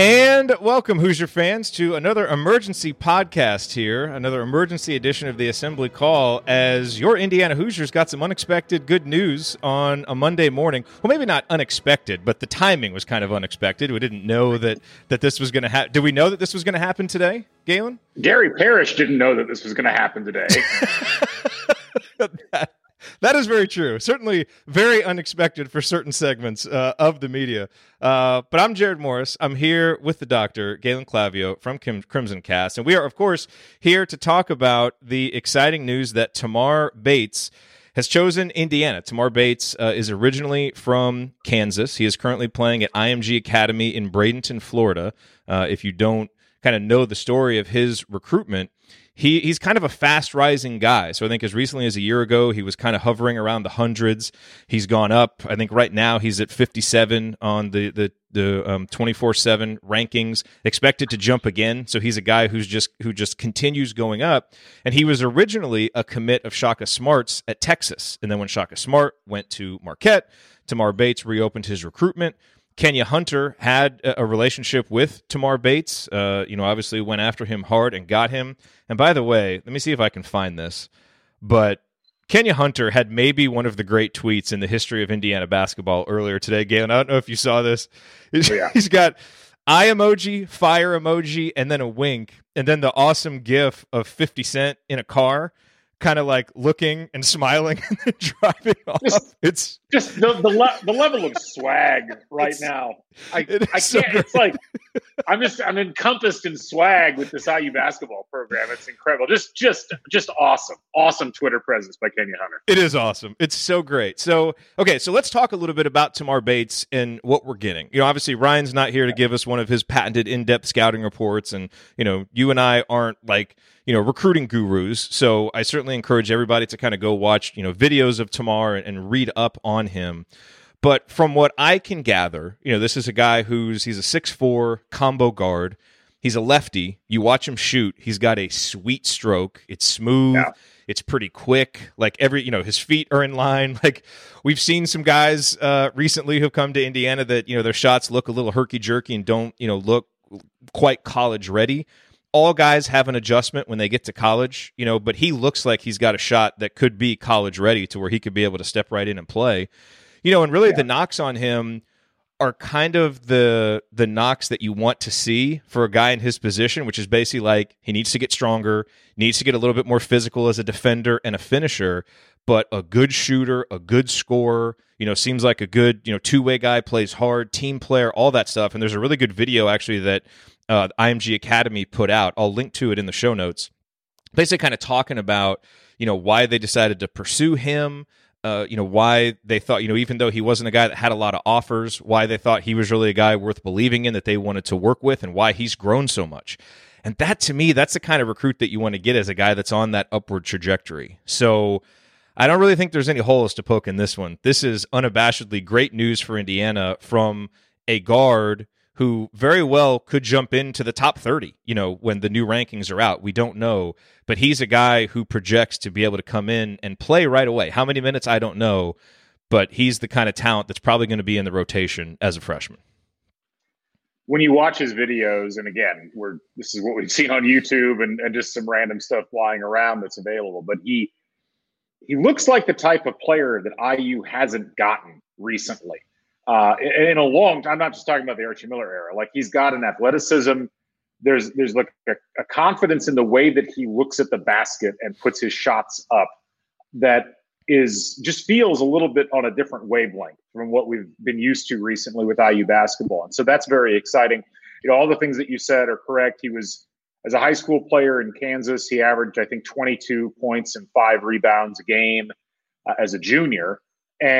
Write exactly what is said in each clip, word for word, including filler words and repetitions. And welcome, Hoosier fans, to another emergency podcast here, another emergency edition of The Assembly Call, as your Indiana Hoosiers got some unexpected good news on a Monday morning. Well, maybe not unexpected, but the timing was kind of unexpected. We didn't know that, that this was going to happen. Did we know that this was going to happen today, Galen? Gary Parrish didn't know that this was going to happen today. that, that is very true. Certainly very unexpected for certain segments uh, of the media. Uh, but I'm Jerod Morris. I'm here with the doctor, Galen Clavio, from Kim- Crimson Cast. And we are, of course, here to talk about the exciting news that Tamar Bates has chosen Indiana. Tamar Bates uh, is originally from Kansas. He is currently playing at I M G Academy in Bradenton, Florida. Uh, if you don't kind of know the story of his recruitment, He he's kind of a fast-rising guy. So I think as recently as a year ago, he was kind of hovering around the hundreds. He's gone up. I think right now he's at fifty-seven on the the the um, twenty-four seven rankings. Expected to jump again. So he's a guy who's just who just continues going up. And he was originally a commit of Shaka Smart's at Texas. And then when Shaka Smart went to Marquette, Tamar Bates reopened his recruitment. Kenya Hunter had a relationship with Tamar Bates, uh, you know, obviously went after him hard and got him. And by the way, let me see if I can find this, but Kenya Hunter had maybe one of the great tweets in the history of Indiana basketball earlier today. Galen, I don't know if you saw this. Yeah. He's got eye emoji, fire emoji, and then a wink, and then the awesome gif of fifty Cent in a car, kind of like looking and smiling and then driving off. Just, it's just the the, le- the level of swag right now. I, it I can't. So it's like I'm just I'm encompassed in swag with this I U basketball program. It's incredible. Just just just awesome, awesome Twitter presence by Kenya Hunter. It is awesome. It's so great. So okay, so let's talk a little bit about Tamar Bates and what we're getting. You know, obviously Ryan's not here to give us one of his patented in-depth scouting reports, and you know, you and I aren't like, you know, recruiting gurus. So I certainly encourage everybody to kind of go watch, you know, videos of Tamar and, and read up on him. But from what I can gather, you know, this is a guy who's, he's a six foot four combo guard. He's a lefty. You watch him shoot. He's got a sweet stroke. It's smooth. Yeah. It's pretty quick. Like every, you know, his feet are in line. Like we've seen some guys uh, recently who've come to Indiana that, you know, their shots look a little herky-jerky and don't, you know, look quite college ready. All guys have an adjustment when they get to college, you know, but he looks like he's got a shot that could be college ready to where he could be able to step right in and play, you know, and really yeah. the knocks on him are kind of the the knocks that you want to see for a guy in his position, which is basically like he needs to get stronger, needs to get a little bit more physical as a defender and a finisher, but a good shooter, a good scorer, you know, seems like a good, you know, two-way guy, plays hard, team player, all that stuff. And there's a really good video actually that Uh, the I M G Academy put out. I'll link to it in the show notes. Basically kind of talking about, you know, why they decided to pursue him, uh, you know, why they thought, you know, even though he wasn't a guy that had a lot of offers, why they thought he was really a guy worth believing in that they wanted to work with and why he's grown so much. And that, to me, that's the kind of recruit that you want to get as a guy that's on that upward trajectory. So I don't really think there's any holes to poke in this one. This is unabashedly great news for Indiana from a guard who very well could jump into the top thirty, you know, when the new rankings are out. We don't know, but he's a guy who projects to be able to come in and play right away. How many minutes, I don't know, but he's the kind of talent that's probably going to be in the rotation as a freshman. When you watch his videos, and again, we're this is what we've seen on YouTube and, and just some random stuff flying around that's available, but he he looks like the type of player that I U hasn't gotten recently. Uh, in a long time, I'm not just talking about the Archie Miller era. Like he's got an athleticism. There's there's like a, a confidence in the way that he looks at the basket and puts his shots up that is just feels a little bit on a different wavelength from what we've been used to recently with I U basketball. And so that's very exciting. You know, all the things that you said are correct. He was, as a high school player in Kansas, he averaged, I think, twenty-two points and five rebounds a game uh, as a junior.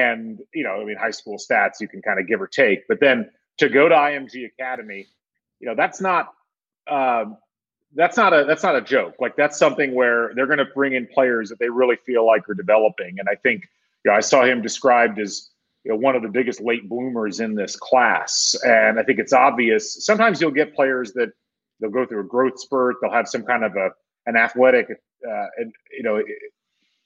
And, you know, I mean, high school stats, you can kind of give or take. But then to go to I M G Academy, you know, that's not uh, that's not a that's not a joke. Like that's something where they're going to bring in players that they really feel like are developing. And I think, you know, I saw him described as, you know, one of the biggest late bloomers in this class. And I think it's obvious. Sometimes you'll get players that they'll go through a growth spurt. They'll have some kind of a an athletic, uh, and you know, it,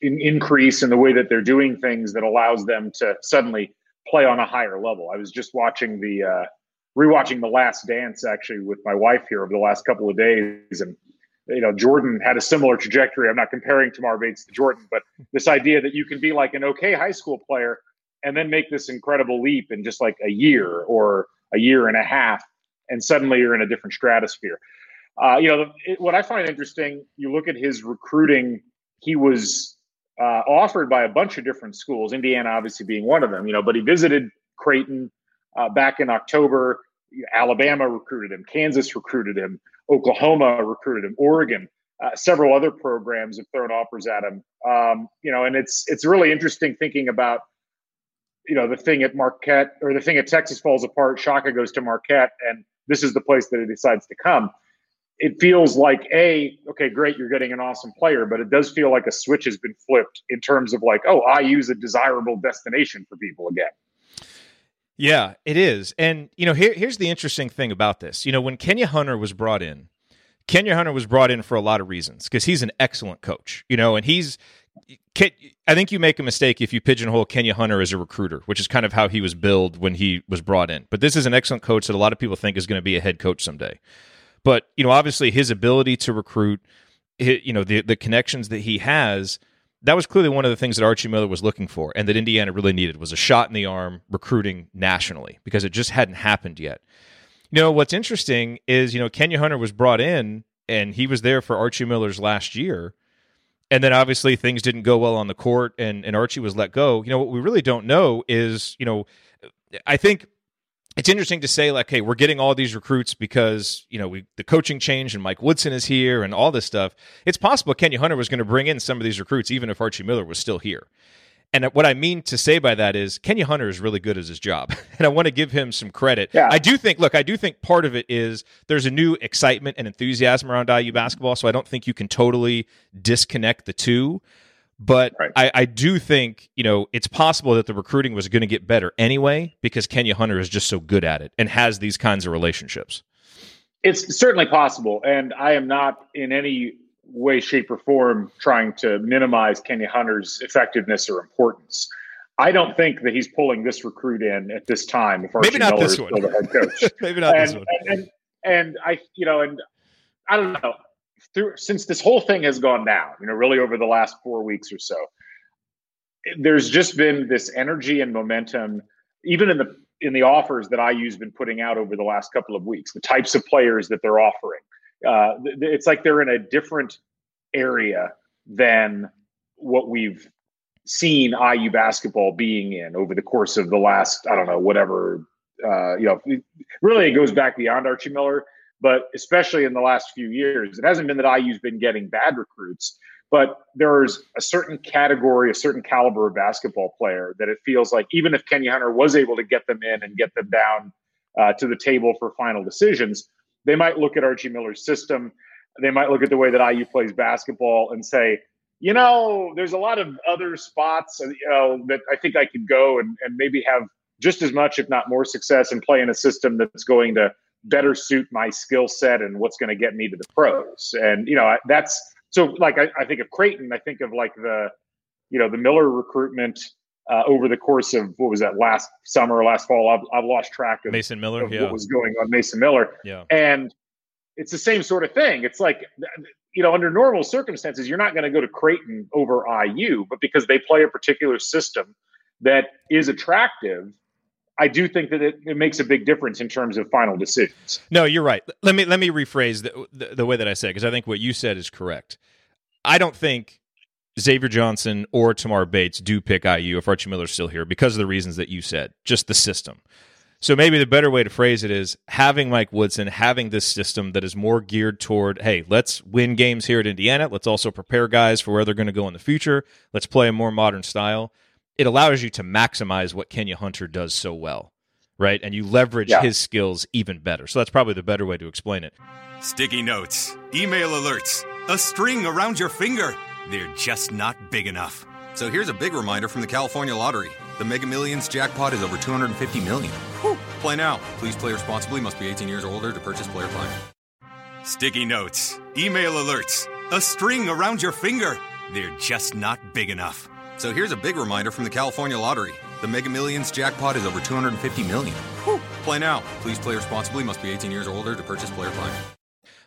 an increase in the way that they're doing things that allows them to suddenly play on a higher level. I was just watching the uh, rewatching The Last Dance actually with my wife here over the last couple of days, and you know, Jordan had a similar trajectory. I'm not comparing Tamar Bates to Jordan, but this idea that you can be like an okay high school player and then make this incredible leap in just like a year or a year and a half, and suddenly you're in a different stratosphere. Uh, you know, it, what I find interesting, you look at his recruiting, he was uh, offered by a bunch of different schools, Indiana obviously being one of them, you know, but he visited Creighton uh, back in October. Alabama recruited him, Kansas recruited him, Oklahoma recruited him, Oregon, uh, several other programs have thrown offers at him. Um, you know, and it's it's really interesting thinking about, you know, the thing at Marquette or the thing at Texas falls apart. Shaka goes to Marquette, and this is the place that he decides to come. It feels like, A, okay, great, you're getting an awesome player, but it does feel like a switch has been flipped in terms of like, oh, I U's a desirable destination for people again. Yeah, it is. And, you know, here, here's the interesting thing about this. You know, when Kenya Hunter was brought in, Kenya Hunter was brought in for a lot of reasons because he's an excellent coach, you know, and he's I think you make a mistake if you pigeonhole Kenya Hunter as a recruiter, which is kind of how he was billed when he was brought in. But this is an excellent coach that a lot of people think is going to be a head coach someday. But, you know, obviously his ability to recruit, you know, the, the connections that he has, that was clearly one of the things that Archie Miller was looking for and that Indiana really needed was a shot in the arm recruiting nationally because it just hadn't happened yet. You know, what's interesting is, you know, Kenya Hunter was brought in and he was there for Archie Miller's last year. And then obviously things didn't go well on the court and, and Archie was let go. You know, what we really don't know is, you know, I think it's interesting to say like, hey, we're getting all these recruits because, you know, we the coaching changed and Mike Woodson is here and all this stuff. It's possible Kenya Hunter was going to bring in some of these recruits even if Archie Miller was still here. And what I mean to say by that is Kenya Hunter is really good at his job, and I want to give him some credit. Yeah. I do think, look, I do think part of it is there's a new excitement and enthusiasm around I U basketball, so I don't think you can totally disconnect the two. But right. I, I do think, you know, it's possible that the recruiting was going to get better anyway because Kenya Hunter is just so good at it and has these kinds of relationships. It's certainly possible. And I am not in any way, shape, or form trying to minimize Kenya Hunter's effectiveness or importance. I don't think that he's pulling this recruit in at this time. If Maybe not Miller this one. The head coach. Maybe not and, this one. And, and, and I, you know, and I don't know. Through, since this whole thing has gone down, you know, really over the last four weeks or so, there's just been this energy and momentum, even in the in the offers that I U's been putting out over the last couple of weeks, the types of players that they're offering. Uh, th- it's like they're in a different area than what we've seen I U basketball being in over the course of the last, I don't know, whatever, uh, you know, it, really it goes back beyond Archie Miller. But especially in the last few years, it hasn't been that I U's been getting bad recruits, but there's a certain category, a certain caliber of basketball player that it feels like even if Kenya Hunter was able to get them in and get them down uh, to the table for final decisions, they might look at Archie Miller's system. They might look at the way that I U plays basketball and say, you know, there's a lot of other spots, you know, that I think I could go and, and maybe have just as much, if not more success and play in a system that's going to better suit my skill set and what's going to get me to the pros. And, you know, that's so like, I, I think of Creighton, I think of like the, you know, the Miller recruitment uh, over the course of what was that last summer, last fall, I've, I've lost track of Mason Miller, of yeah. what was going on Mason Miller. Yeah. And it's the same sort of thing. It's like, you know, under normal circumstances, you're not going to go to Creighton over I U, but because they play a particular system that is attractive, I do think that it, it makes a big difference in terms of final decisions. No, you're right. Let me let me rephrase the the, the way that I said, because I think what you said is correct. I don't think Xavier Johnson or Tamar Bates do pick I U if Archie Miller's still here because of the reasons that you said, just the system. So maybe the better way to phrase it is having Mike Woodson, having this system that is more geared toward, hey, let's win games here at Indiana. Let's also prepare guys for where they're going to go in the future. Let's play a more modern style. It allows you to maximize what Kenya Hunter does so well, right? And you leverage yeah. his skills even better. So that's probably the better way to explain it. Sticky notes, email alerts, a string around your finger. They're just not big enough. So here's a big reminder from the California Lottery. The Mega Millions jackpot is over two hundred fifty million dollars. Whew. Play now. Please play responsibly. Must be eighteen years or older to purchase player five. Sticky notes, email alerts, a string around your finger. They're just not big enough. So here's a big reminder from the California Lottery. The Mega Millions jackpot is over two hundred fifty million dollars. Whew. Play now. Please play responsibly. Must be eighteen years or older to purchase player fine.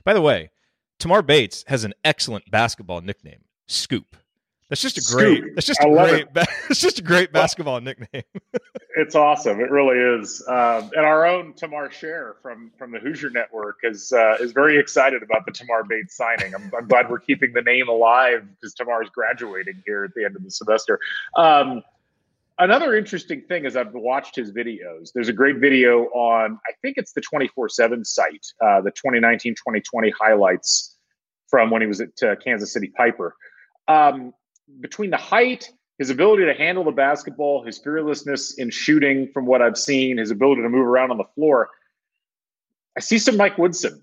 By the way, Tamar Bates has an excellent basketball nickname, Scoop. That's just a Scoop. great. That's just I a great. It. It's just a great basketball nickname. It's awesome. It really is. Um, and our own Tamar Scher from from the Hoosier Network is uh, is very excited about the Tamar Bates signing. I'm, I'm glad we're keeping the name alive because Tamar's graduating here at the end of the semester. Um, Another interesting thing is I've watched his videos. There's a great video on, I think it's the twenty-four seven site, uh, the twenty nineteen twenty twenty highlights from when he was at uh, Kansas City Piper. Um, between the height, his ability to handle the basketball, his fearlessness in shooting from what I've seen, his ability to move around on the floor, I see some Mike Woodson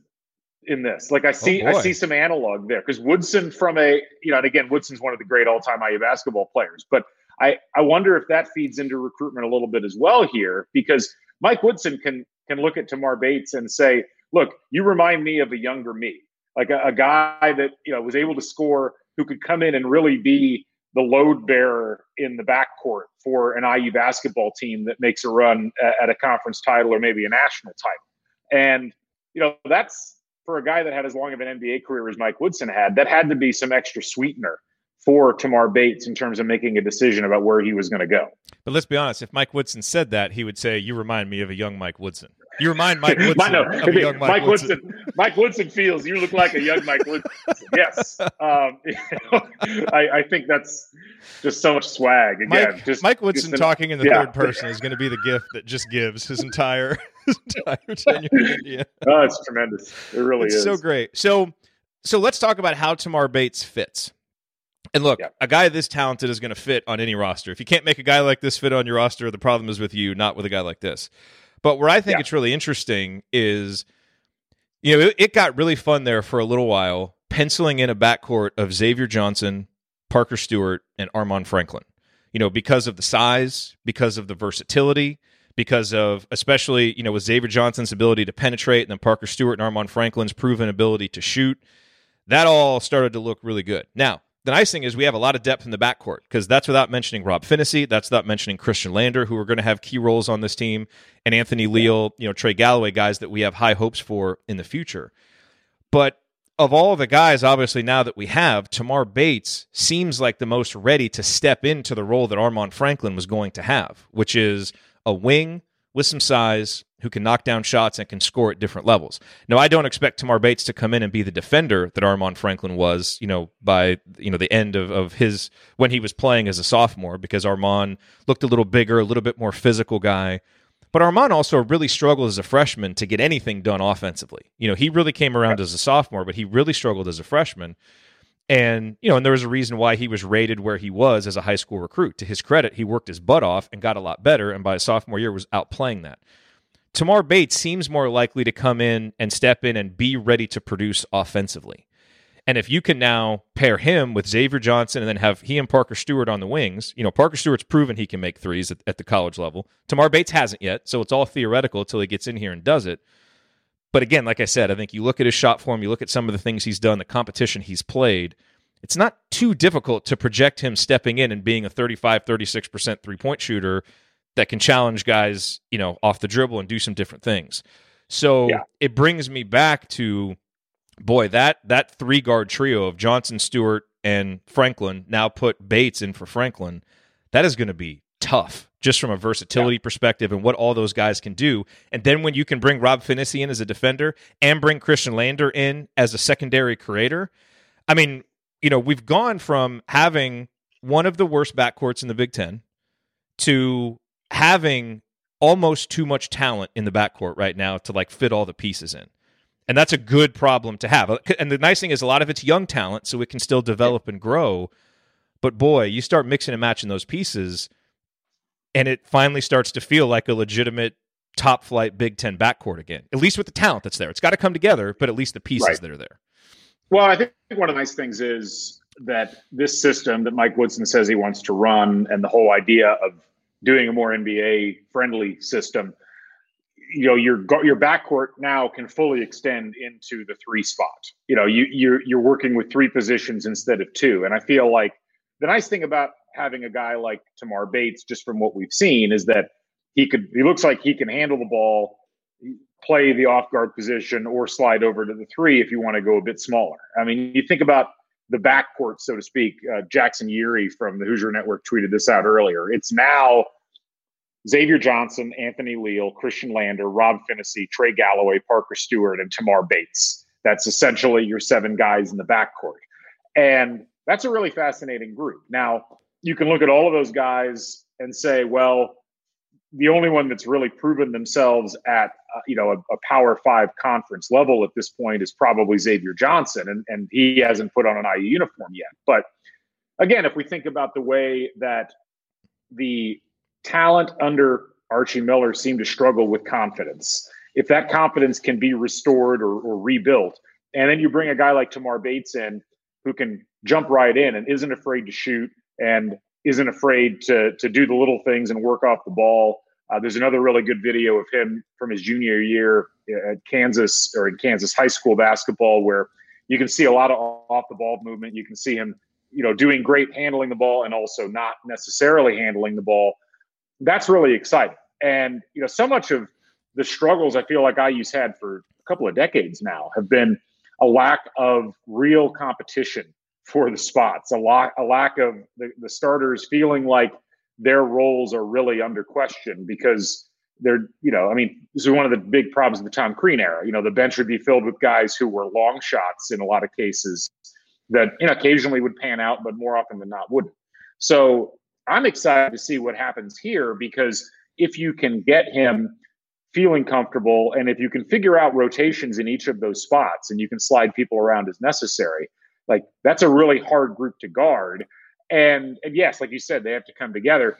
in this. Like I see, oh I see some analog there because Woodson from a, you know, and again, Woodson's one of the great all-time I U basketball players, but I, I wonder if that feeds into recruitment a little bit as well here, because Mike Woodson can can look at Tamar Bates and say, look, you remind me of a younger me, like a, a guy that, you know, was able to score, who could come in and really be the load bearer in the backcourt for an I U basketball team that makes a run at a conference title or maybe a national title. And, you know, that's for a guy that had as long of an N B A career as Mike Woodson had, that had to be some extra sweetener for Tamar Bates in terms of making a decision about where he was going to go. But let's be honest, if Mike Woodson said that, he would say, you remind me of a young Mike Woodson. You remind Mike Woodson no, of a young Mike, Mike Woodson. Woodson. Mike Woodson feels you look like a young Mike Woodson. Yes. Um, you know, I, I think that's just so much swag. Again, Mike, just, Mike Woodson just an, talking in the yeah. third person is going to be the gift that just gives his entire, his entire tenure in India. Oh, it's tremendous. It really it's is. so great. So, so let's talk about how Tamar Bates fits. And look, yeah. a guy this talented is going to fit on any roster. If you can't make a guy like this fit on your roster, the problem is with you, not with a guy like this. But where I think yeah. it's really interesting is, you know, it, it got really fun there for a little while, penciling in a backcourt of Xavier Johnson, Parker Stewart, and Armaan Franklin. You know, because of the size, because of the versatility, because of especially, you know, with Xavier Johnson's ability to penetrate and then Parker Stewart and Armaan Franklin's proven ability to shoot, that all started to look really good. Now, the nice thing is we have a lot of depth in the backcourt because that's without mentioning Rob Phinisee, that's not mentioning Khristian Lander, who are going to have key roles on this team, and Anthony Leal, you know, Trey Galloway, guys that we have high hopes for in the future. But of all the guys, obviously, now that we have, Tamar Bates seems like the most ready to step into the role that Armaan Franklin was going to have, which is a wing with some size who can knock down shots and can score at different levels. Now, I don't expect Tamar Bates to come in and be the defender that Armaan Franklin was, you know, by, you know, the end of, of his, when he was playing as a sophomore, because Armaan looked a little bigger, a little bit more physical guy. But Armaan also really struggled as a freshman to get anything done offensively. You know, he really came around as a sophomore, but he really struggled as a freshman. And, you know, and there was a reason why he was rated where he was as a high school recruit. To his credit, he worked his butt off and got a lot better, and by his sophomore year was outplaying that. Tamar Bates seems more likely to come in and step in and be ready to produce offensively. And if you can now pair him with Xavier Johnson and then have he and Parker Stewart on the wings, you know, Parker Stewart's proven he can make threes at, at the college level. Tamar Bates hasn't yet, so it's all theoretical until he gets in here and does it. But again, like I said, I think you look at his shot form, you look at some of the things he's done, the competition he's played, it's not too difficult to project him stepping in and being a thirty-five, thirty-six percent three-point shooter that can challenge guys, you know, off the dribble and do some different things. So yeah. it brings me back to, boy, that that three-guard trio of Johnson, Stewart, and Franklin, now put Bates in for Franklin, that is going to be tough, just from a versatility yeah. perspective and what all those guys can do. And then when you can bring Rob Phinisee in as a defender and bring Khristian Lander in as a secondary creator, I mean, you know, we've gone from having one of the worst backcourts in the Big Ten to having almost too much talent in the backcourt right now to like fit all the pieces in. And that's a good problem to have. And the nice thing is a lot of it's young talent, so it can still develop and grow. But boy, you start mixing and matching those pieces, and it finally starts to feel like a legitimate top-flight Big Ten backcourt again, at least with the talent that's there. It's got to come together, but at least the pieces right. that are there. Well, I think one of the nice things is that this system that Mike Woodson says he wants to run and the whole idea of doing a more N B A-friendly system, you know, your your backcourt now can fully extend into the three spot. You know, you, you're, you're working with three positions instead of two. And I feel like the nice thing about having a guy like Tamar Bates, just from what we've seen, is that he could, he looks like he can handle the ball. play the off guard position or slide over to the three if you want to go a bit smaller. I mean, you think about the backcourt, so to speak. Uh, Jackson Yeary from the Hoosier Network tweeted this out earlier. It's now Xavier Johnson, Anthony Leal, Khristian Lander, Rob Phinisee, Trey Galloway, Parker Stewart, and Tamar Bates. That's essentially your seven guys in the backcourt. And that's a really fascinating group. Now, you can look at all of those guys and say, well, the only one that's really proven themselves at uh, you know a, a Power Five conference level at this point is probably Xavier Johnson, and, and he hasn't put on an I U uniform yet. But again, if we think about the way that the talent under Archie Miller seemed to struggle with confidence, if that confidence can be restored or, or rebuilt, and then you bring a guy like Tamar Bates in who can jump right in and isn't afraid to shoot and isn't afraid to to do the little things and work off the ball. Uh, there's another really good video of him from his junior year at Kansas or in Kansas high school basketball, where you can see a lot of off the ball movement. You can see him, you know, doing great, handling the ball and also not necessarily handling the ball. That's really exciting. And, you know, so much of the struggles I feel like I U's had for a couple of decades now have been a lack of real competition for the spots, a lot, a lack of the, the starters feeling like their roles are really under question because they're, you know, I mean, this is one of the big problems of the Tom Crean era. You know, the bench would be filled with guys who were long shots in a lot of cases that, you know, occasionally would pan out, but more often than not wouldn't. So I'm excited to see what happens here, because if you can get him feeling comfortable and if you can figure out rotations in each of those spots and you can slide people around as necessary, like, that's a really hard group to guard. And, and yes, like you said, they have to come together.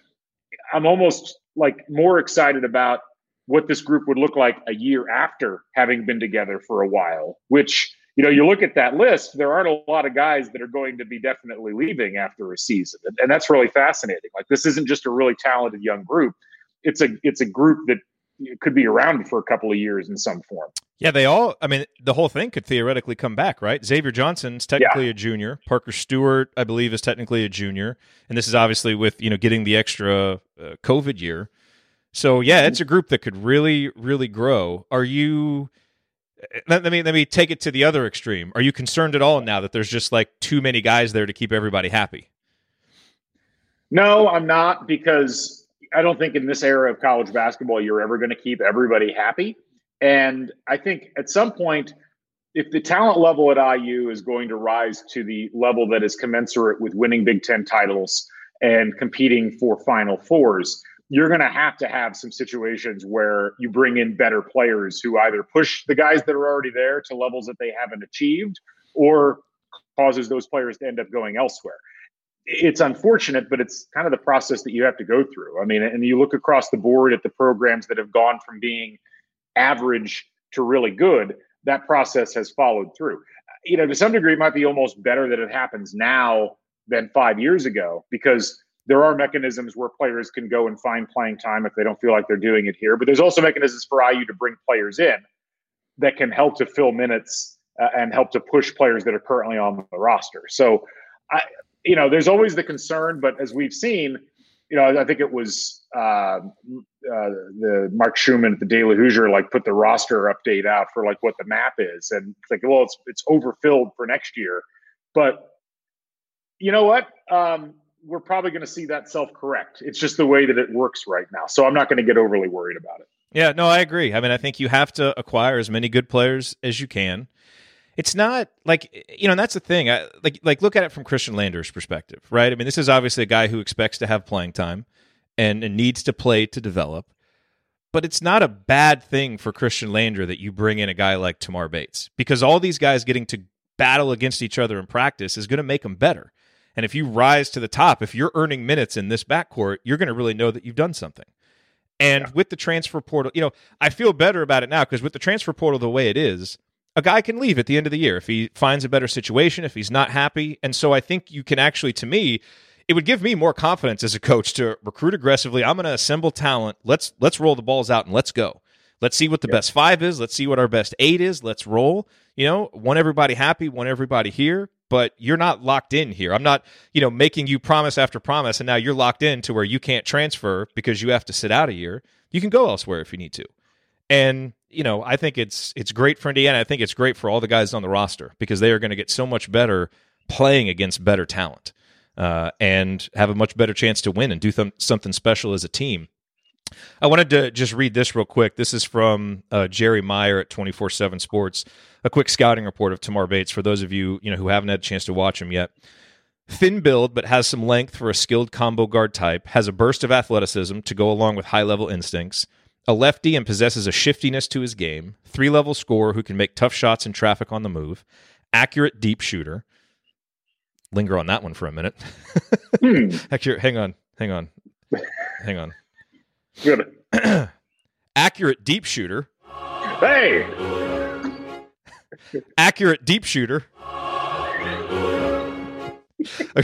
I'm almost like more excited about what this group would look like a year after having been together for a while, which, you know, you look at that list, there aren't a lot of guys that are going to be definitely leaving after a season. And, and that's really fascinating. Like, this isn't just a really talented young group. It's a, it's a group that could be around for a couple of years in some form. Yeah, they all, I mean, the whole thing could theoretically come back, right? Xavier Johnson's technically yeah. a junior. Parker Stewart, I believe, is technically a junior. And this is obviously with, you know, getting the extra uh, COVID year. So, yeah, it's a group that could really, really grow. Are you, let, let me let me take it to the other extreme. Are you concerned at all now that there's just like too many guys there to keep everybody happy? No, I'm not, because I don't think in this era of college basketball, you're ever going to keep everybody happy. And I think at some point, if the talent level at I U is going to rise to the level that is commensurate with winning Big Ten titles and competing for Final Fours, you're going to have to have some situations where you bring in better players who either push the guys that are already there to levels that they haven't achieved or causes those players to end up going elsewhere. It's unfortunate, but it's kind of the process that you have to go through. I mean, and you look across the board at the programs that have gone from being average to really good, that process has followed through. You know, to some degree, it might be almost better that it happens now than five years ago, because there are mechanisms where players can go and find playing time if they don't feel like they're doing it here. But there's also mechanisms for I U to bring players in that can help to fill minutes uh, and help to push players that are currently on the roster. So, I, you know, there's always the concern, but as we've seen, you know, I think it was uh, uh, the Mark Schumann at the Daily Hoosier, like, put the roster update out for like what the map is. And it's like, well, it's, it's overfilled for next year. But you know what? Um, we're probably going to see that self-correct. It's just the way that it works right now. So I'm not going to get overly worried about it. Yeah, no, I agree. I mean, I think you have to acquire as many good players as you can. It's not like, you know, and that's the thing. I, like, like look at it from Khristian Lander's perspective, right? I mean, this is obviously a guy who expects to have playing time and, and needs to play to develop. But it's not a bad thing for Khristian Lander that you bring in a guy like Tamar Bates, because all these guys getting to battle against each other in practice is going to make them better. And if you rise to the top, if you're earning minutes in this backcourt, you're going to really know that you've done something. And yeah. with the transfer portal, you know, I feel better about it now, because with the transfer portal the way it is, a guy can leave at the end of the year if he finds a better situation, if he's not happy. And so I think you can actually, to me, it would give me more confidence as a coach to recruit aggressively. I'm going to assemble talent. Let's let's roll the balls out and let's go. Let's see what the yep. best five is. Let's see what our best eight is. Let's roll. You know, want everybody happy, want everybody here, but you're not locked in here. I'm not, you know, making you promise after promise, and now you're locked in to where you can't transfer because you have to sit out a year. You can go elsewhere if you need to. And, you know, I think it's it's great for Indiana. I think it's great for all the guys on the roster because they are going to get so much better playing against better talent uh, and have a much better chance to win and do th- something special as a team. I wanted to just read this real quick. This is from uh, Jerry Meyer at twenty-four seven Sports. A quick scouting report of Tamar Bates for those of you, you know, who haven't had a chance to watch him yet. Thin build, but has some length for a skilled combo guard type. Has a burst of athleticism to go along with high-level instincts. A lefty and possesses a shiftiness to his game. Three-level scorer who can make tough shots in traffic on the move. Accurate deep shooter. Linger on that one for a minute. Hmm. Accurate. Hang on. Hang on. Hang on. Good. Accurate deep shooter. Hey! Accurate deep shooter. A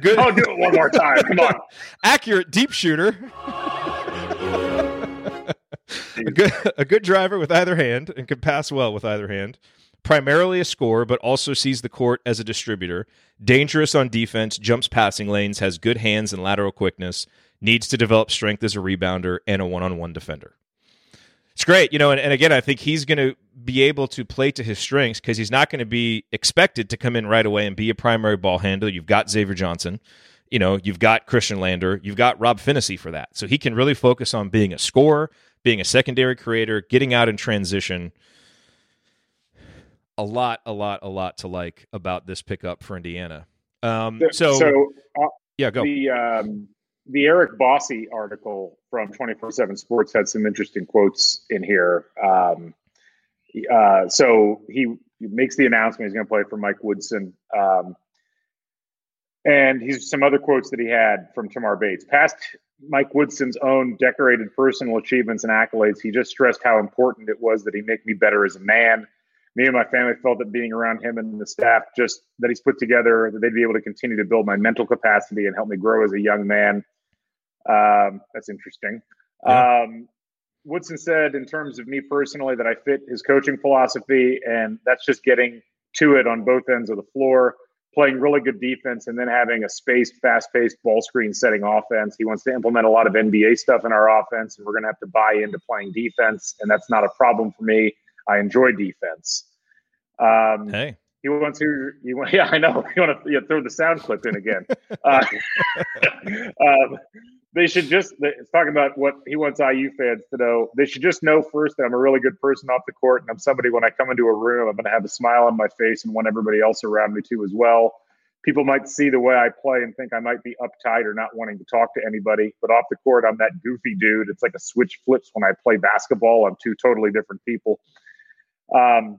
good. I'll do it one more time. Come on. Accurate deep shooter. a good a good driver with either hand and can pass well with either hand. Primarily a scorer, but also sees the court as a distributor. Dangerous on defense, jumps passing lanes, has good hands and lateral quickness. Needs to develop strength as a rebounder and a one-on-one defender. It's great. You know, and, and again, I think he's going to be able to play to his strengths because he's not going to be expected to come in right away and be a primary ball handler. You've got Xavier Johnson. You know, you've got Khristian Lander. You've got Rob Phinisee for that. So he can really focus on being a scorer, being a secondary creator, getting out in transition. A lot, a lot, a lot to like about this pickup for Indiana. Um, so, so uh, yeah, go. The, um... The Eric Bossi article from twenty-four seven Sports had some interesting quotes in here. Um, uh, so he makes the announcement he's going to play for Mike Woodson. Um, and he's some other quotes that he had from Tamar Bates. Past Mike Woodson's own decorated personal achievements and accolades, he just stressed how important it was that he make me better as a man. Me and my family felt that being around him and the staff just that he's put together, that they'd be able to continue to build my mental capacity and help me grow as a young man. Um, that's interesting. Yeah. Um, Woodson said, in terms of me personally, that I fit his coaching philosophy, and that's just getting to it on both ends of the floor, playing really good defense, and then having a spaced, fast-paced, ball-screen-setting offense. He wants to implement a lot of N B A stuff in our offense, and we're going to have to buy into playing defense, and that's not a problem for me. I enjoy defense. Um, hey. He wants to, he want, yeah, I know. You want to you throw the sound clip in again. Uh, um, they should just, it's talking about what he wants I U fans to know. They should just know first that I'm a really good person off the court, and I'm somebody when I come into a room, I'm going to have a smile on my face and want everybody else around me to as well. People might see the way I play and think I might be uptight or not wanting to talk to anybody, but off the court, I'm that goofy dude. It's like a switch flips when I play basketball. I'm two totally different people. Um,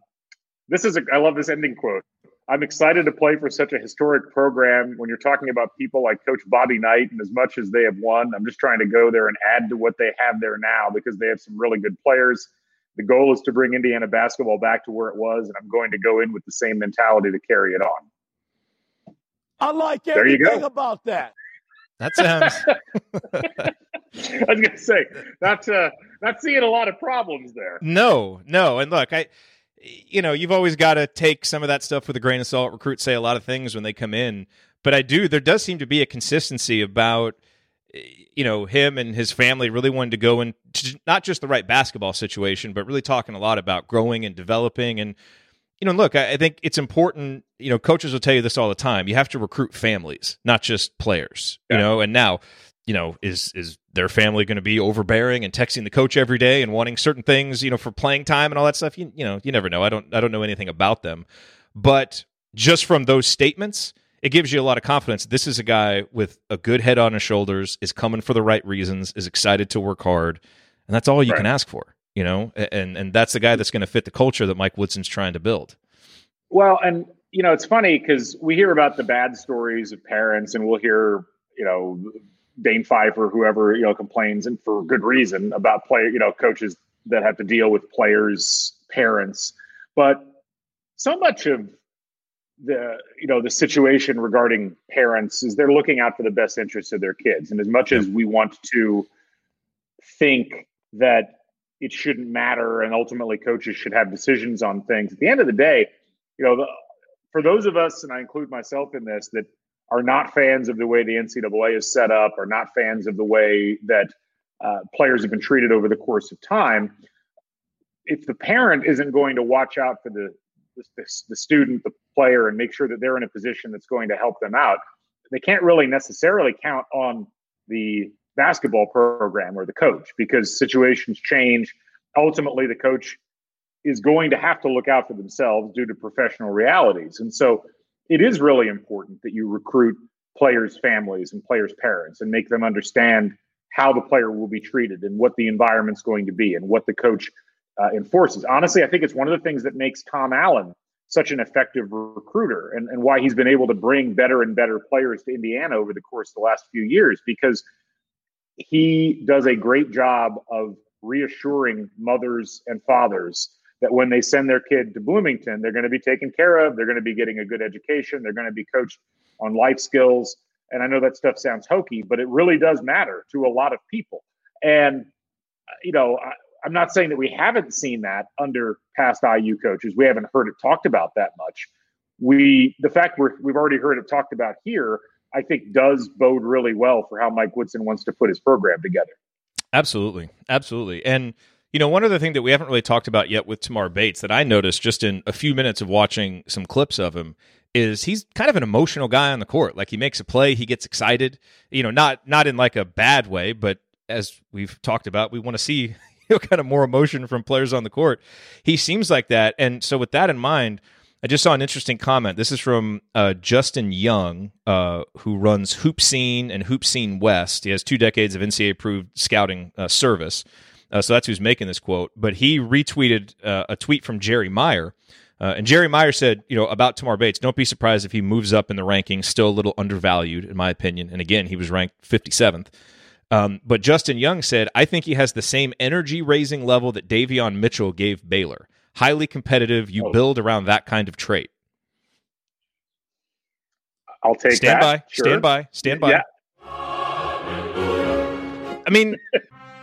this is a, I love this ending quote. I'm excited to play for such a historic program. When you're talking about people like Coach Bobby Knight and as much as they have won, I'm just trying to go there and add to what they have there now because they have some really good players. The goal is to bring Indiana basketball back to where it was, and I'm going to go in with the same mentality to carry it on. I like everything about that. That sounds. I was going to say, not uh, not seeing a lot of problems there. No, no, and look, I, you know, you've always got to take some of that stuff with a grain of salt. Recruits say a lot of things when they come in, but I do. There does seem to be a consistency about, you know, him and his family really wanted to go in to not just the right basketball situation, but really talking a lot about growing and developing and. You know, look, I think it's important, you know, coaches will tell you this all the time. You have to recruit families, not just players, yeah. You know, and now, you know, is is their family going to be overbearing and texting the coach every day and wanting certain things, you know, for playing time and all that stuff? You, you know, you never know. I don't I don't know anything about them. But just from those statements, it gives you a lot of confidence. This is a guy with a good head on his shoulders, is coming for the right reasons, is excited to work hard. And that's all you right. can ask for. You know, and, and that's the guy that's going to fit the culture that Mike Woodson's trying to build. Well, and, you know, it's funny because we hear about the bad stories of parents and we'll hear, you know, Dane Pfeiffer, whoever, you know, complains and for good reason about play, you know, coaches that have to deal with players' parents. But so much of the, you know, the situation regarding parents is they're looking out for the best interests of their kids. And as much as we want to think that, it shouldn't matter, and ultimately coaches should have decisions on things. At the end of the day, you know, the, for those of us, and I include myself in this, that are not fans of the way the N C double A is set up, are not fans of the way that uh, players have been treated over the course of time. If the parent isn't going to watch out for the, the, the student, the player, and make sure that they're in a position that's going to help them out, they can't really necessarily count on the basketball program or the coach, because situations change. Ultimately, the coach is going to have to look out for themselves due to professional realities. And so it is really important that you recruit players' families and players' parents and make them understand how the player will be treated and what the environment's going to be and what the coach uh, enforces. Honestly, I think it's one of the things that makes Tom Allen such an effective recruiter, and, and why he's been able to bring better and better players to Indiana over the course of the last few years, because he does a great job of reassuring mothers and fathers that when they send their kid to Bloomington, they're going to be taken care of, they're going to be getting a good education, they're going to be coached on life skills. And I know that stuff sounds hokey, but it really does matter to a lot of people. And, you know, I, I'm not saying that we haven't seen that under past I U coaches. We haven't heard it talked about that much. We, the fact we're, we've already heard it talked about here, I think does bode really well for how Mike Woodson wants to put his program together. Absolutely. Absolutely. And, you know, one other thing that we haven't really talked about yet with Tamar Bates that I noticed just in a few minutes of watching some clips of him is he's kind of an emotional guy on the court. Like, he makes a play, he gets excited, you know, not, not in like a bad way, but as we've talked about, we want to see, you know, kind of more emotion from players on the court. He seems like that. And so with that in mind, I just saw an interesting comment. This is from uh, Justin Young, uh, who runs Hoop Scene and Hoop Scene West. He has two decades of N C double A-approved scouting uh, service. Uh, so that's who's making this quote. But he retweeted uh, a tweet from Jerry Meyer. Uh, and Jerry Meyer said, you know, about Tamar Bates, don't be surprised if he moves up in the rankings, still a little undervalued, in my opinion. And again, he was ranked fifty-seventh. Um, but Justin Young said, I think he has the same energy-raising level that Davion Mitchell gave Baylor. Highly competitive. You build around that kind of trait. I'll take stand that. By, sure. Stand by. Stand by. Stand yeah. by. I mean...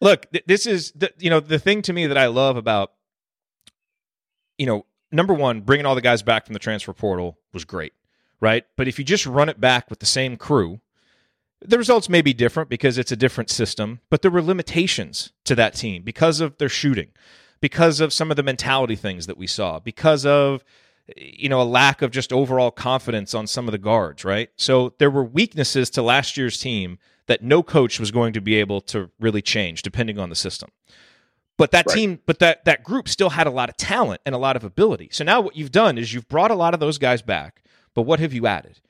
Look, th- this is, the, you know, the thing to me that I love about, you know, number one, bringing all the guys back from the transfer portal was great, right? But if you just run it back with the same crew, the results may be different because it's a different system, but there were limitations to that team because of their shooting, because of some of the mentality things that we saw, because of, you know, a lack of just overall confidence on some of the guards, right? So there were weaknesses to last year's team that no coach was going to be able to really change depending on the system. But that right. team, but that, that group still had a lot of talent and a lot of ability. So now what you've done is you've brought a lot of those guys back, but what have you added?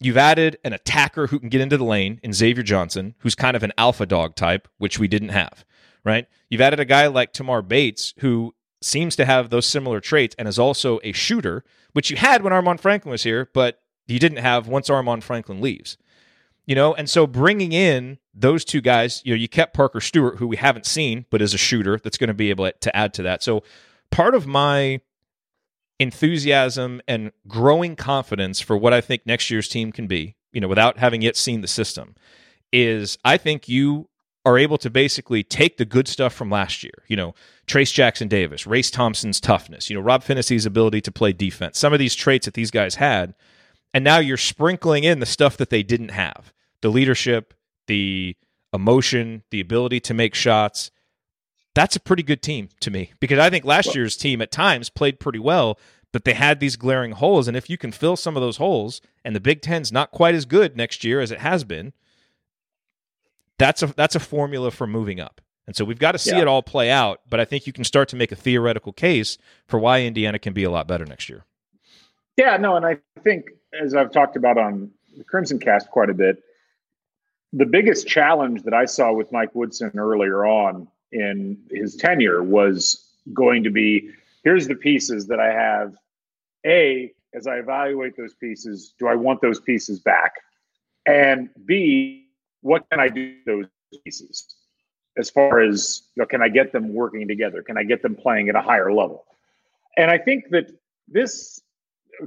You've added an attacker who can get into the lane in Xavier Johnson, who's kind of an alpha dog type, which we didn't have, right? You've added a guy like Tamar Bates, who seems to have those similar traits and is also a shooter, which you had when Armaan Franklin was here, but you didn't have once Armaan Franklin leaves. You know, and so bringing in those two guys, you know, you kept Parker Stewart, who we haven't seen, but is a shooter that's going to be able to add to that. So part of my enthusiasm and growing confidence for what I think next year's team can be, you know, without having yet seen the system, is I think you are able to basically take the good stuff from last year. You know, Trace Jackson Davis, Race Thompson's toughness, you know, Rob Phinesee's ability to play defense, some of these traits that these guys had. And now you're sprinkling in the stuff that they didn't have, the leadership, the emotion, the ability to make shots. That's a pretty good team to me, because I think last year's team at times played pretty well, but they had these glaring holes. And if you can fill some of those holes, and the Big Ten's not quite as good next year as it has been, that's a, that's a formula for moving up. And so we've got to see yeah. it all play out, but I think you can start to make a theoretical case for why Indiana can be a lot better next year. Yeah, no, and I think, as I've talked about on the Crimson Cast quite a bit, the biggest challenge that I saw with Mike Woodson earlier on in his tenure was going to be, here's the pieces that I have. A, as I evaluate those pieces, do I want those pieces back? And B, what can I do with those pieces? as far as, you know, can I get them working together? Can I get them playing at a higher level? And I think that this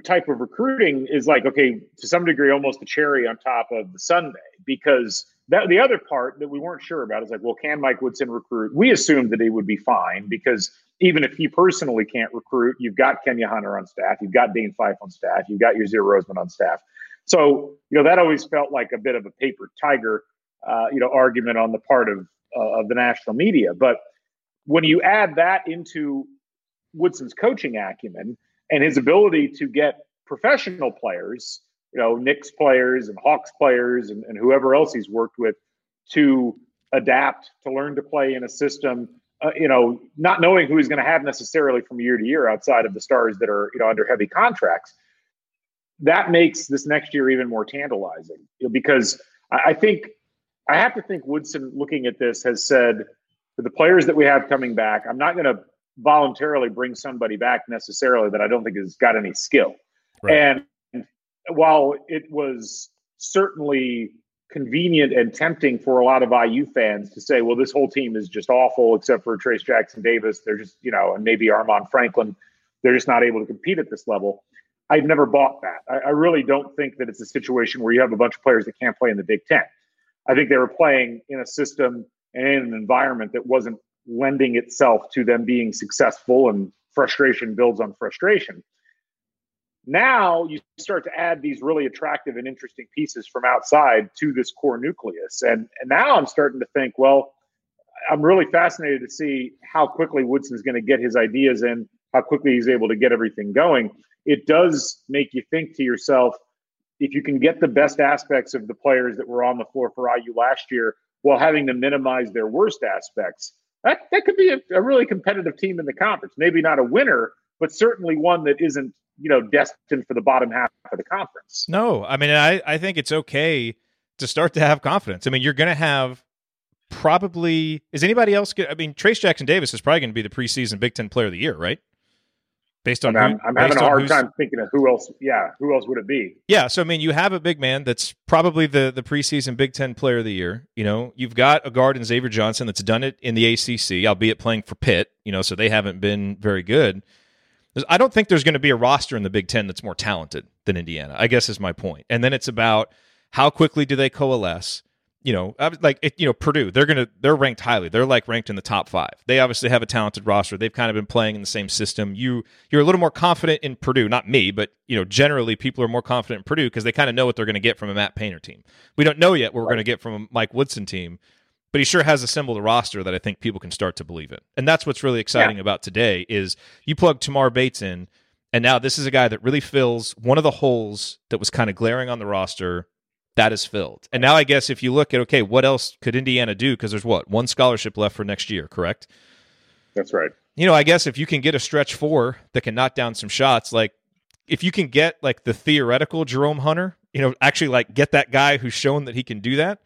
type of recruiting is like, okay, to some degree, almost the cherry on top of the sundae, because that the other part that we weren't sure about is like, well, can Mike Woodson recruit? We assumed that he would be fine, because even if he personally can't recruit, you've got Kenya Hunter on staff, you've got Dane Fife on staff, you've got your Zero Roseman on staff. So, you know, that always felt like a bit of a paper tiger, uh, you know, argument on the part of, uh, of the national media. But when you add that into Woodson's coaching acumen and his ability to get professional players, you know, Knicks players and Hawks players and, and whoever else he's worked with, to adapt, to learn to play in a system, uh, you know, not knowing who he's going to have necessarily from year to year outside of the stars that are, you know, under heavy contracts, that makes this next year even more tantalizing, because I think, I have to think Woodson, looking at this, has said, for the players that we have coming back, I'm not going to voluntarily bring somebody back necessarily that I don't think has got any skill. Right. And while it was certainly convenient and tempting for a lot of I U fans to say, well, this whole team is just awful, except for Trace Jackson Davis, they're just, you know, and maybe Armaan Franklin, they're just not able to compete at this level. I've never bought that. I, I really don't think that it's a situation where you have a bunch of players that can't play in the Big Ten. I think they were playing in a system and in an environment that wasn't lending itself to them being successful, and frustration builds on frustration. Now you start to add these really attractive and interesting pieces from outside to this core nucleus. And, and now I'm starting to think, well, I'm really fascinated to see how quickly Woodson's going to get his ideas in, how quickly he's able to get everything going. It does make you think to yourself, if you can get the best aspects of the players that were on the floor for I U last year while having to minimize their worst aspects, that, that could be a, a really competitive team in the conference. Maybe not a winner, but certainly one that isn't, you know, destined for the bottom half of the conference. No, I mean, I, I think it's okay to start to have confidence. I mean, you're going to have probably – is anybody else – I mean, Trace Jackson Davis is probably going to be the preseason Big Ten Player of the Year, right? Based on, I'm, who, I'm based having a hard time thinking of who else. Yeah, who else would it be? Yeah, so I mean, you have a big man that's probably the the preseason Big Ten Player of the Year. You know, you've got a guard in Xavier Johnson that's done it in the A C C, albeit playing for Pitt. You know, so they haven't been very good. There's, I don't think there's going to be a roster in the Big Ten that's more talented than Indiana, I guess is my point. And then it's about how quickly do they coalesce. You know, like it, you know, Purdue, they're gonna they're ranked highly. They're like ranked in the top five. They obviously have a talented roster. They've kind of been playing in the same system. You you're a little more confident in Purdue, not me, but you know, generally people are more confident in Purdue because they kind of know what they're going to get from a Matt Painter team. We don't know yet what we're going to get from a Mike Woodson team, but he sure has assembled a roster that I think people can start to believe in. And that's what's really exciting yeah. about today is you plug Tamar Bates in, and now this is a guy that really fills one of the holes that was kind of glaring on the roster. That is filled. And now I guess if you look at, okay, what else could Indiana do? Because there's what? One scholarship left for next year, correct? That's right. You know, I guess if you can get a stretch four that can knock down some shots, like if you can get like the theoretical Jerome Hunter, you know, actually like get that guy who's shown that he can do that,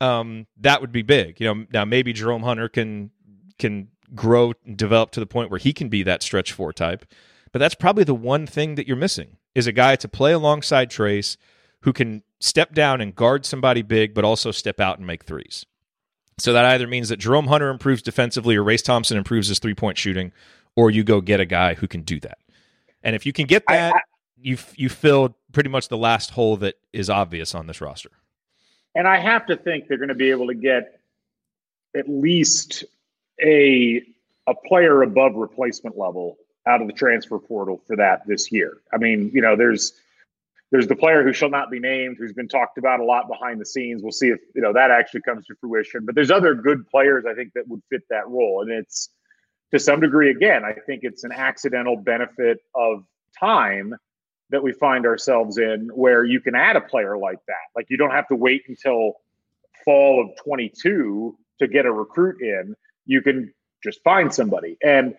um, that would be big. You know, now maybe Jerome Hunter can can grow and develop to the point where he can be that stretch four type. But that's probably the one thing that you're missing is a guy to play alongside Trace who can step down and guard somebody big, but also step out and make threes. So that either means that Jerome Hunter improves defensively or Race Thompson improves his three-point shooting, or you go get a guy who can do that. And if you can get that, I, I, you you filled pretty much the last hole that is obvious on this roster. And I have to think they're going to be able to get at least a a player above replacement level out of the transfer portal for that this year. I mean, you know, there's... There's the player who shall not be named, who's been talked about a lot behind the scenes. We'll see if you know that actually comes to fruition. But there's other good players, I think, that would fit that role. And it's, to some degree, again, I think it's an accidental benefit of time that we find ourselves in where you can add a player like that. Like, you don't have to wait until fall of twenty-two to get a recruit in. You can just find somebody. And,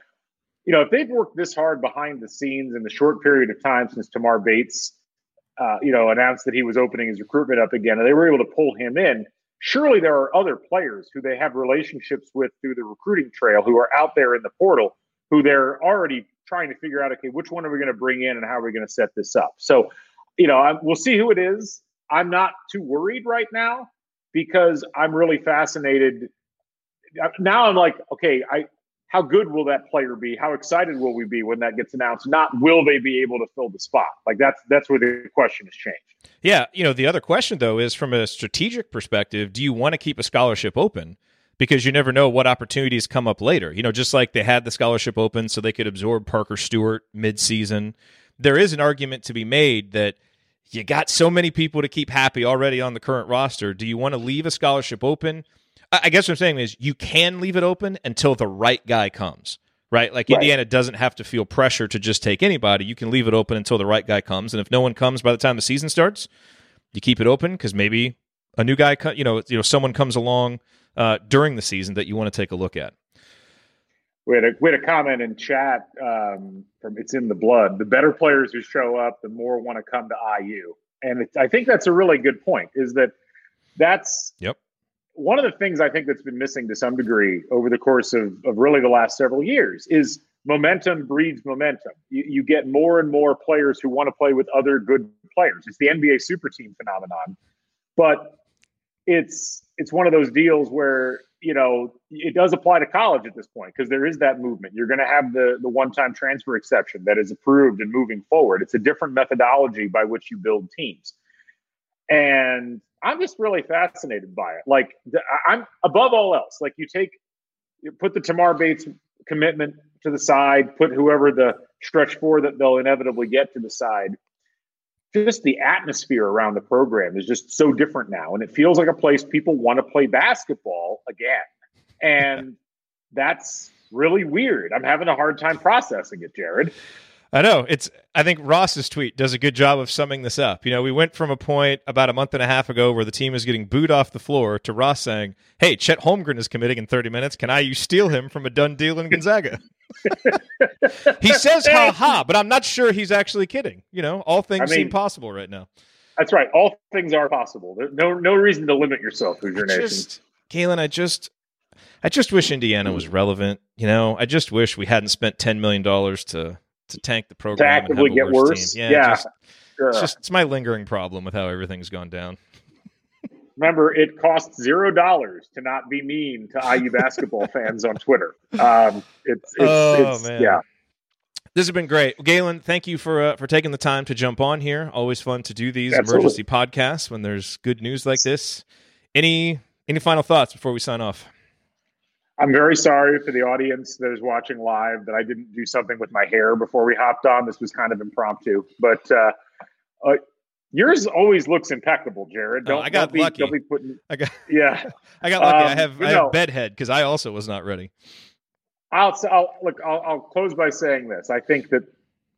you know, if they've worked this hard behind the scenes in the short period of time since Tamar Bates Uh, you know, announced that he was opening his recruitment up again, and they were able to pull him in. Surely there are other players who they have relationships with through the recruiting trail who are out there in the portal, who they're already trying to figure out, okay, which one are we going to bring in and how are we going to set this up? So, you know, I'm, we'll see who it is. I'm not too worried right now because I'm really fascinated now I'm like, okay, I how good will that player be? How excited will we be when that gets announced? Not will they be able to fill the spot? Like that's that's where the question has changed. Yeah, you know, the other question though is from a strategic perspective, do you want to keep a scholarship open? Because you never know what opportunities come up later. You know, just like they had the scholarship open so they could absorb Parker Stewart midseason. There is an argument to be made that you got so many people to keep happy already on the current roster. Do you want to leave a scholarship open? I guess what I'm saying is you can leave it open until the right guy comes, right? Like right. Indiana doesn't have to feel pressure to just take anybody. You can leave it open until the right guy comes. And if no one comes by the time the season starts, you keep it open because maybe a new guy, you know, you know, someone comes along uh, during the season that you want to take a look at. We had a, we had a comment in chat um, from It's in the Blood. The better players who show up, the more want to come to I U. And it, I think that's a really good point is that that's – yep. One of the things I think that's been missing to some degree over the course of, of really the last several years is momentum breeds momentum. You, you get more and more players who want to play with other good players. It's the N B A super team phenomenon, but it's it's one of those deals where, you know, it does apply to college at this point because there is that movement. You're going to have the, the one-time transfer exception that is approved and moving forward. It's a different methodology by which you build teams. And I'm just really fascinated by it. Like I'm above all else, like you take, you put the Tamar Bates commitment to the side, put whoever the stretch for that they'll inevitably get to the side. Just the atmosphere around the program is just so different now. And it feels like a place people want to play basketball again. And that's really weird. I'm having a hard time processing it, Jared. I know it's, I think Ross's tweet does a good job of summing this up. You know, we went from a point about a month and a half ago where the team is getting booed off the floor to Ross saying, "Hey, Chet Holmgren is committing in thirty minutes. Can I, you steal him from a done deal in Gonzaga?" He says, ha ha, but I'm not sure he's actually kidding. You know, all things I mean, seem possible right now. That's right. All things are possible. There's no, no reason to limit yourself with your nation. Galen, I just, I just wish Indiana was relevant. You know, I just wish we hadn't spent ten million dollars to, to tank the program to actively and have a get worse, worse. Team. Yeah, yeah. Just, sure. It's just it's my lingering problem with how everything's gone down. Remember, it costs zero dollars to not be mean to I U basketball fans on Twitter. Um, it's, it's, oh, it's man. Yeah. This has been great, Galen. Thank you for uh, for taking the time to jump on here. Always fun to do these Absolutely. emergency podcasts when there's good news like this. Any any final thoughts before we sign off? I'm very sorry for the audience that is watching live that I didn't do something with my hair before we hopped on. This was kind of impromptu, but uh, uh, yours always looks impeccable, Jared. Don't, oh, I got don't be, lucky. Don't be putting, I got, yeah, I got lucky. Um, I have, I know, have bedhead because I also was not ready. I'll, I'll look. I'll, I'll close by saying this. I think that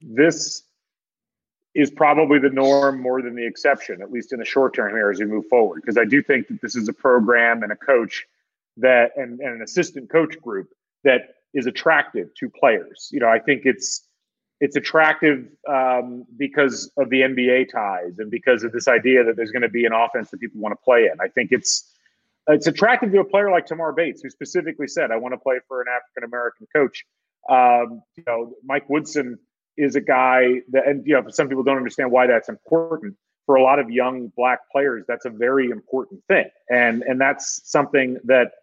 this is probably the norm more than the exception, at least in the short term here as we move forward, because I do think that this is a program and a coach that and, and an assistant coach group that is attractive to players. You know, I think it's it's attractive um, because of the N B A ties and because of this idea that there's going to be an offense that people want to play in. I think it's it's attractive to a player like Tamar Bates, who specifically said, "I want to play for an African American coach." Um, you know, Mike Woodson is a guy that, and you know, some people don't understand why that's important. For a lot of young black players, that's a very important thing, and and that's something that.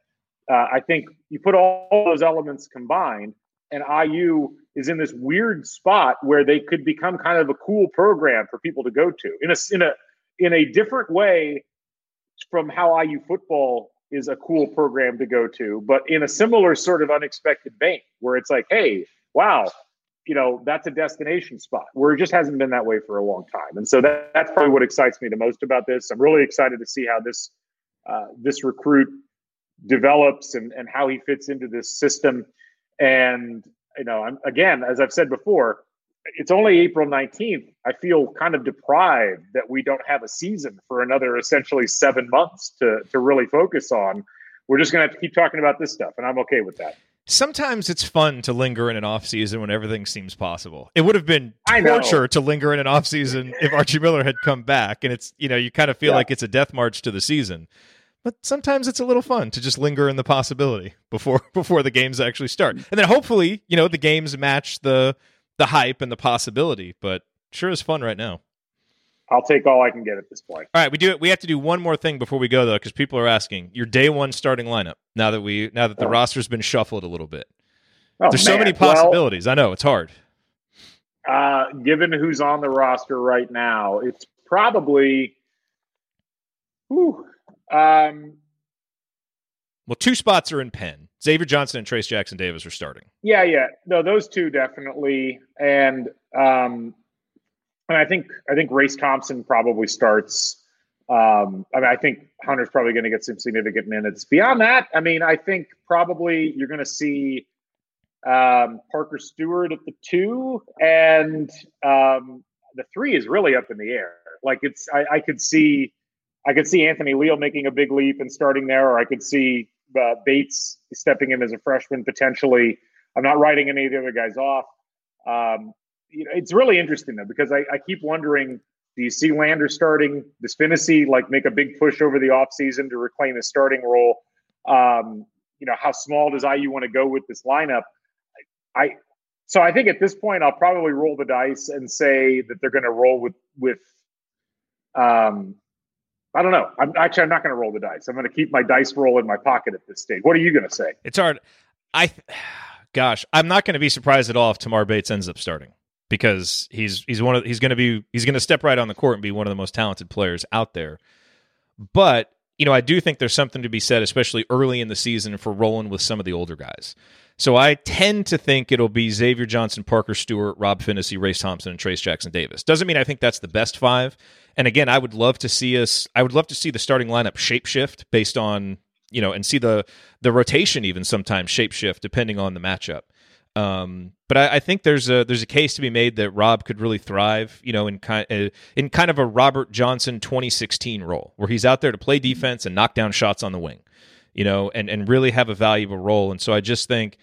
Uh, I think you put all those elements combined, and I U is in this weird spot where they could become kind of a cool program for people to go to in a in a in a different way from how I U football is a cool program to go to, but in a similar sort of unexpected vein where it's like, hey, wow, you know, that's a destination spot where it just hasn't been that way for a long time, and so that, that's probably what excites me the most about this. I'm really excited to see how this uh, this recruit. develops and, and how he fits into this system. And, you know, I'm, again, as I've said before, it's only April nineteenth. I feel kind of deprived that we don't have a season for another essentially seven months to, to really focus on. We're just going to have to keep talking about this stuff, and I'm okay with that. Sometimes it's fun to linger in an off season when everything seems possible. It would have been torture to linger in an off season if Archie Miller had come back. And it's, you know, you kind of feel yeah. like it's a death march to the season. But sometimes it's a little fun to just linger in the possibility before before the games actually start. And then hopefully, you know, the games match the the hype and the possibility, but sure is fun right now. I'll take all I can get at this point. All right, we do it. We have to do one more thing before we go, though, because people are asking your day one starting lineup. Now that we, now that the oh. roster's been shuffled a little bit, oh, there's man. so many possibilities. Well, I know it's hard. Uh, given who's on the roster right now, it's probably, whew, um, well, two spots are in Penn. Xavier Johnson and Trace Jackson Davis are starting. Yeah, yeah, no, those two definitely, and um, and I think I think Race Thompson probably starts. Um, I mean, I think Hunter's probably going to get some significant minutes. Beyond that, I mean, I think probably you're going to see um, Parker Stewart at the two, and um, the three is really up in the air. Like it's, I, I could see, I could see Anthony Leal making a big leap and starting there, or I could see. Uh, Bates stepping in as a freshman potentially. I'm not writing any of the other guys off. Um, you know, it's really interesting though because I, I keep wondering: do you see Lander starting? Does Phinisee like make a big push over the offseason to reclaim his starting role? Um, you know, how small does I U want to go with this lineup? I, I so I think at this point I'll probably roll the dice and say that they're going to roll with with. Um, I don't know. I'm actually, I'm not going to roll the dice. I'm going to keep my dice roll in my pocket at this stage. What are you going to say? It's hard. I, gosh, I'm not going to be surprised at all if Tamar Bates ends up starting because he's, he's one of, he's going to be, he's going to step right on the court and be one of the most talented players out there. But, you know, I do think there's something to be said, especially early in the season for rolling with some of the older guys. So I tend to think it'll be Xavier Johnson, Parker Stewart, Rob Phinisee, Race Thompson, and Trace Jackson Davis. Doesn't mean I think that's the best five. And again, I would love to see us. I would love to see the starting lineup shapeshift based on you know, and see the the rotation even sometimes shapeshift depending on the matchup. Um, but I, I think there's a there's a case to be made that Rob could really thrive, you know, in kind uh, in kind of a Robert Johnson twenty sixteen role where he's out there to play defense and knock down shots on the wing. You know, and, and really have a valuable role. And so I just think,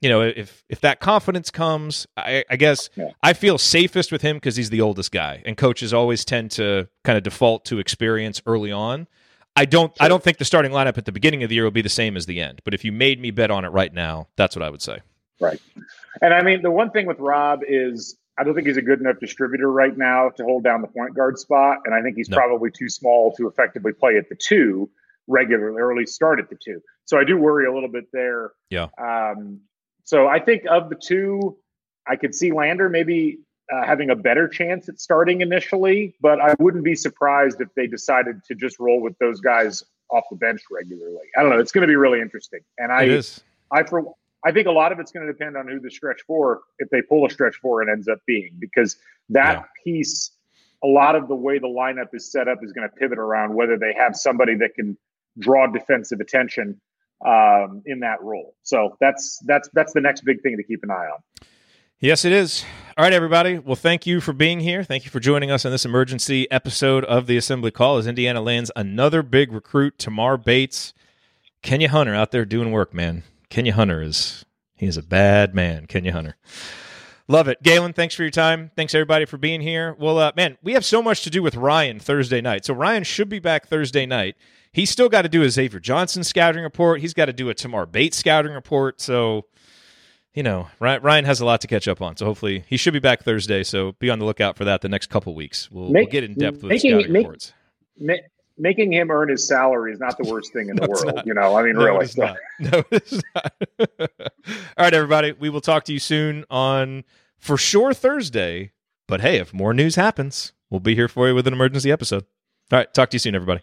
you know, if if that confidence comes, I, I guess yeah. I feel safest with him because he's the oldest guy, and coaches always tend to kind of default to experience early on. I don't, sure. I don't think the starting lineup at the beginning of the year will be the same as the end. But if you made me bet on it right now, that's what I would say. Right, and I mean the one thing with Rob is I don't think he's a good enough distributor right now to hold down the point guard spot, and I think he's no. probably too small to effectively play at the two. Regularly, or at least start at the two. So I do worry a little bit there. Yeah. Um, so I think of the two, I could see Lander maybe uh, having a better chance at starting initially, but I wouldn't be surprised if they decided to just roll with those guys off the bench regularly. I don't know. It's going to be really interesting. And I, it is. I, for, I think a lot of it's going to depend on who the stretch four, if they pull a stretch four, it ends up being because that yeah. piece, a lot of the way the lineup is set up is going to pivot around whether they have somebody that can draw defensive attention um, in that role. So that's that's that's the next big thing to keep an eye on. Yes, it is. All right, everybody. Well, thank you for being here. Thank you for joining us on this emergency episode of The Assembly Call as Indiana lands another big recruit, Tamar Bates. Kenya Hunter out there doing work, man. Kenya Hunter is he is a bad man, Kenya Hunter. Love it. Galen, thanks for your time. Thanks, everybody, for being here. Well, uh, man, we have so much to do with Ryan Thursday night. So Ryan should be back Thursday night. He's still got to do a Xavier Johnson scouting report. He's got to do a Tamar Bates scouting report. So, you know, Ryan has a lot to catch up on. So hopefully he should be back Thursday. So be on the lookout for that the next couple weeks. We'll, make, we'll get in depth with making, scouting make, reports. Make, making him earn his salary is not the worst thing in no, the world. Not. You know, I mean, no, really. It's so. not. No, it's not. All right, everybody. We will talk to you soon on... For sure Thursday, but hey, if more news happens, we'll be here for you with an emergency episode. All right, talk to you soon, everybody.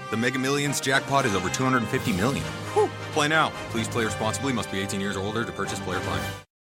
The Mega Millions jackpot is over two hundred fifty million dollars. Whew. Play now. Please play responsibly. Must be eighteen years or older to purchase player fine.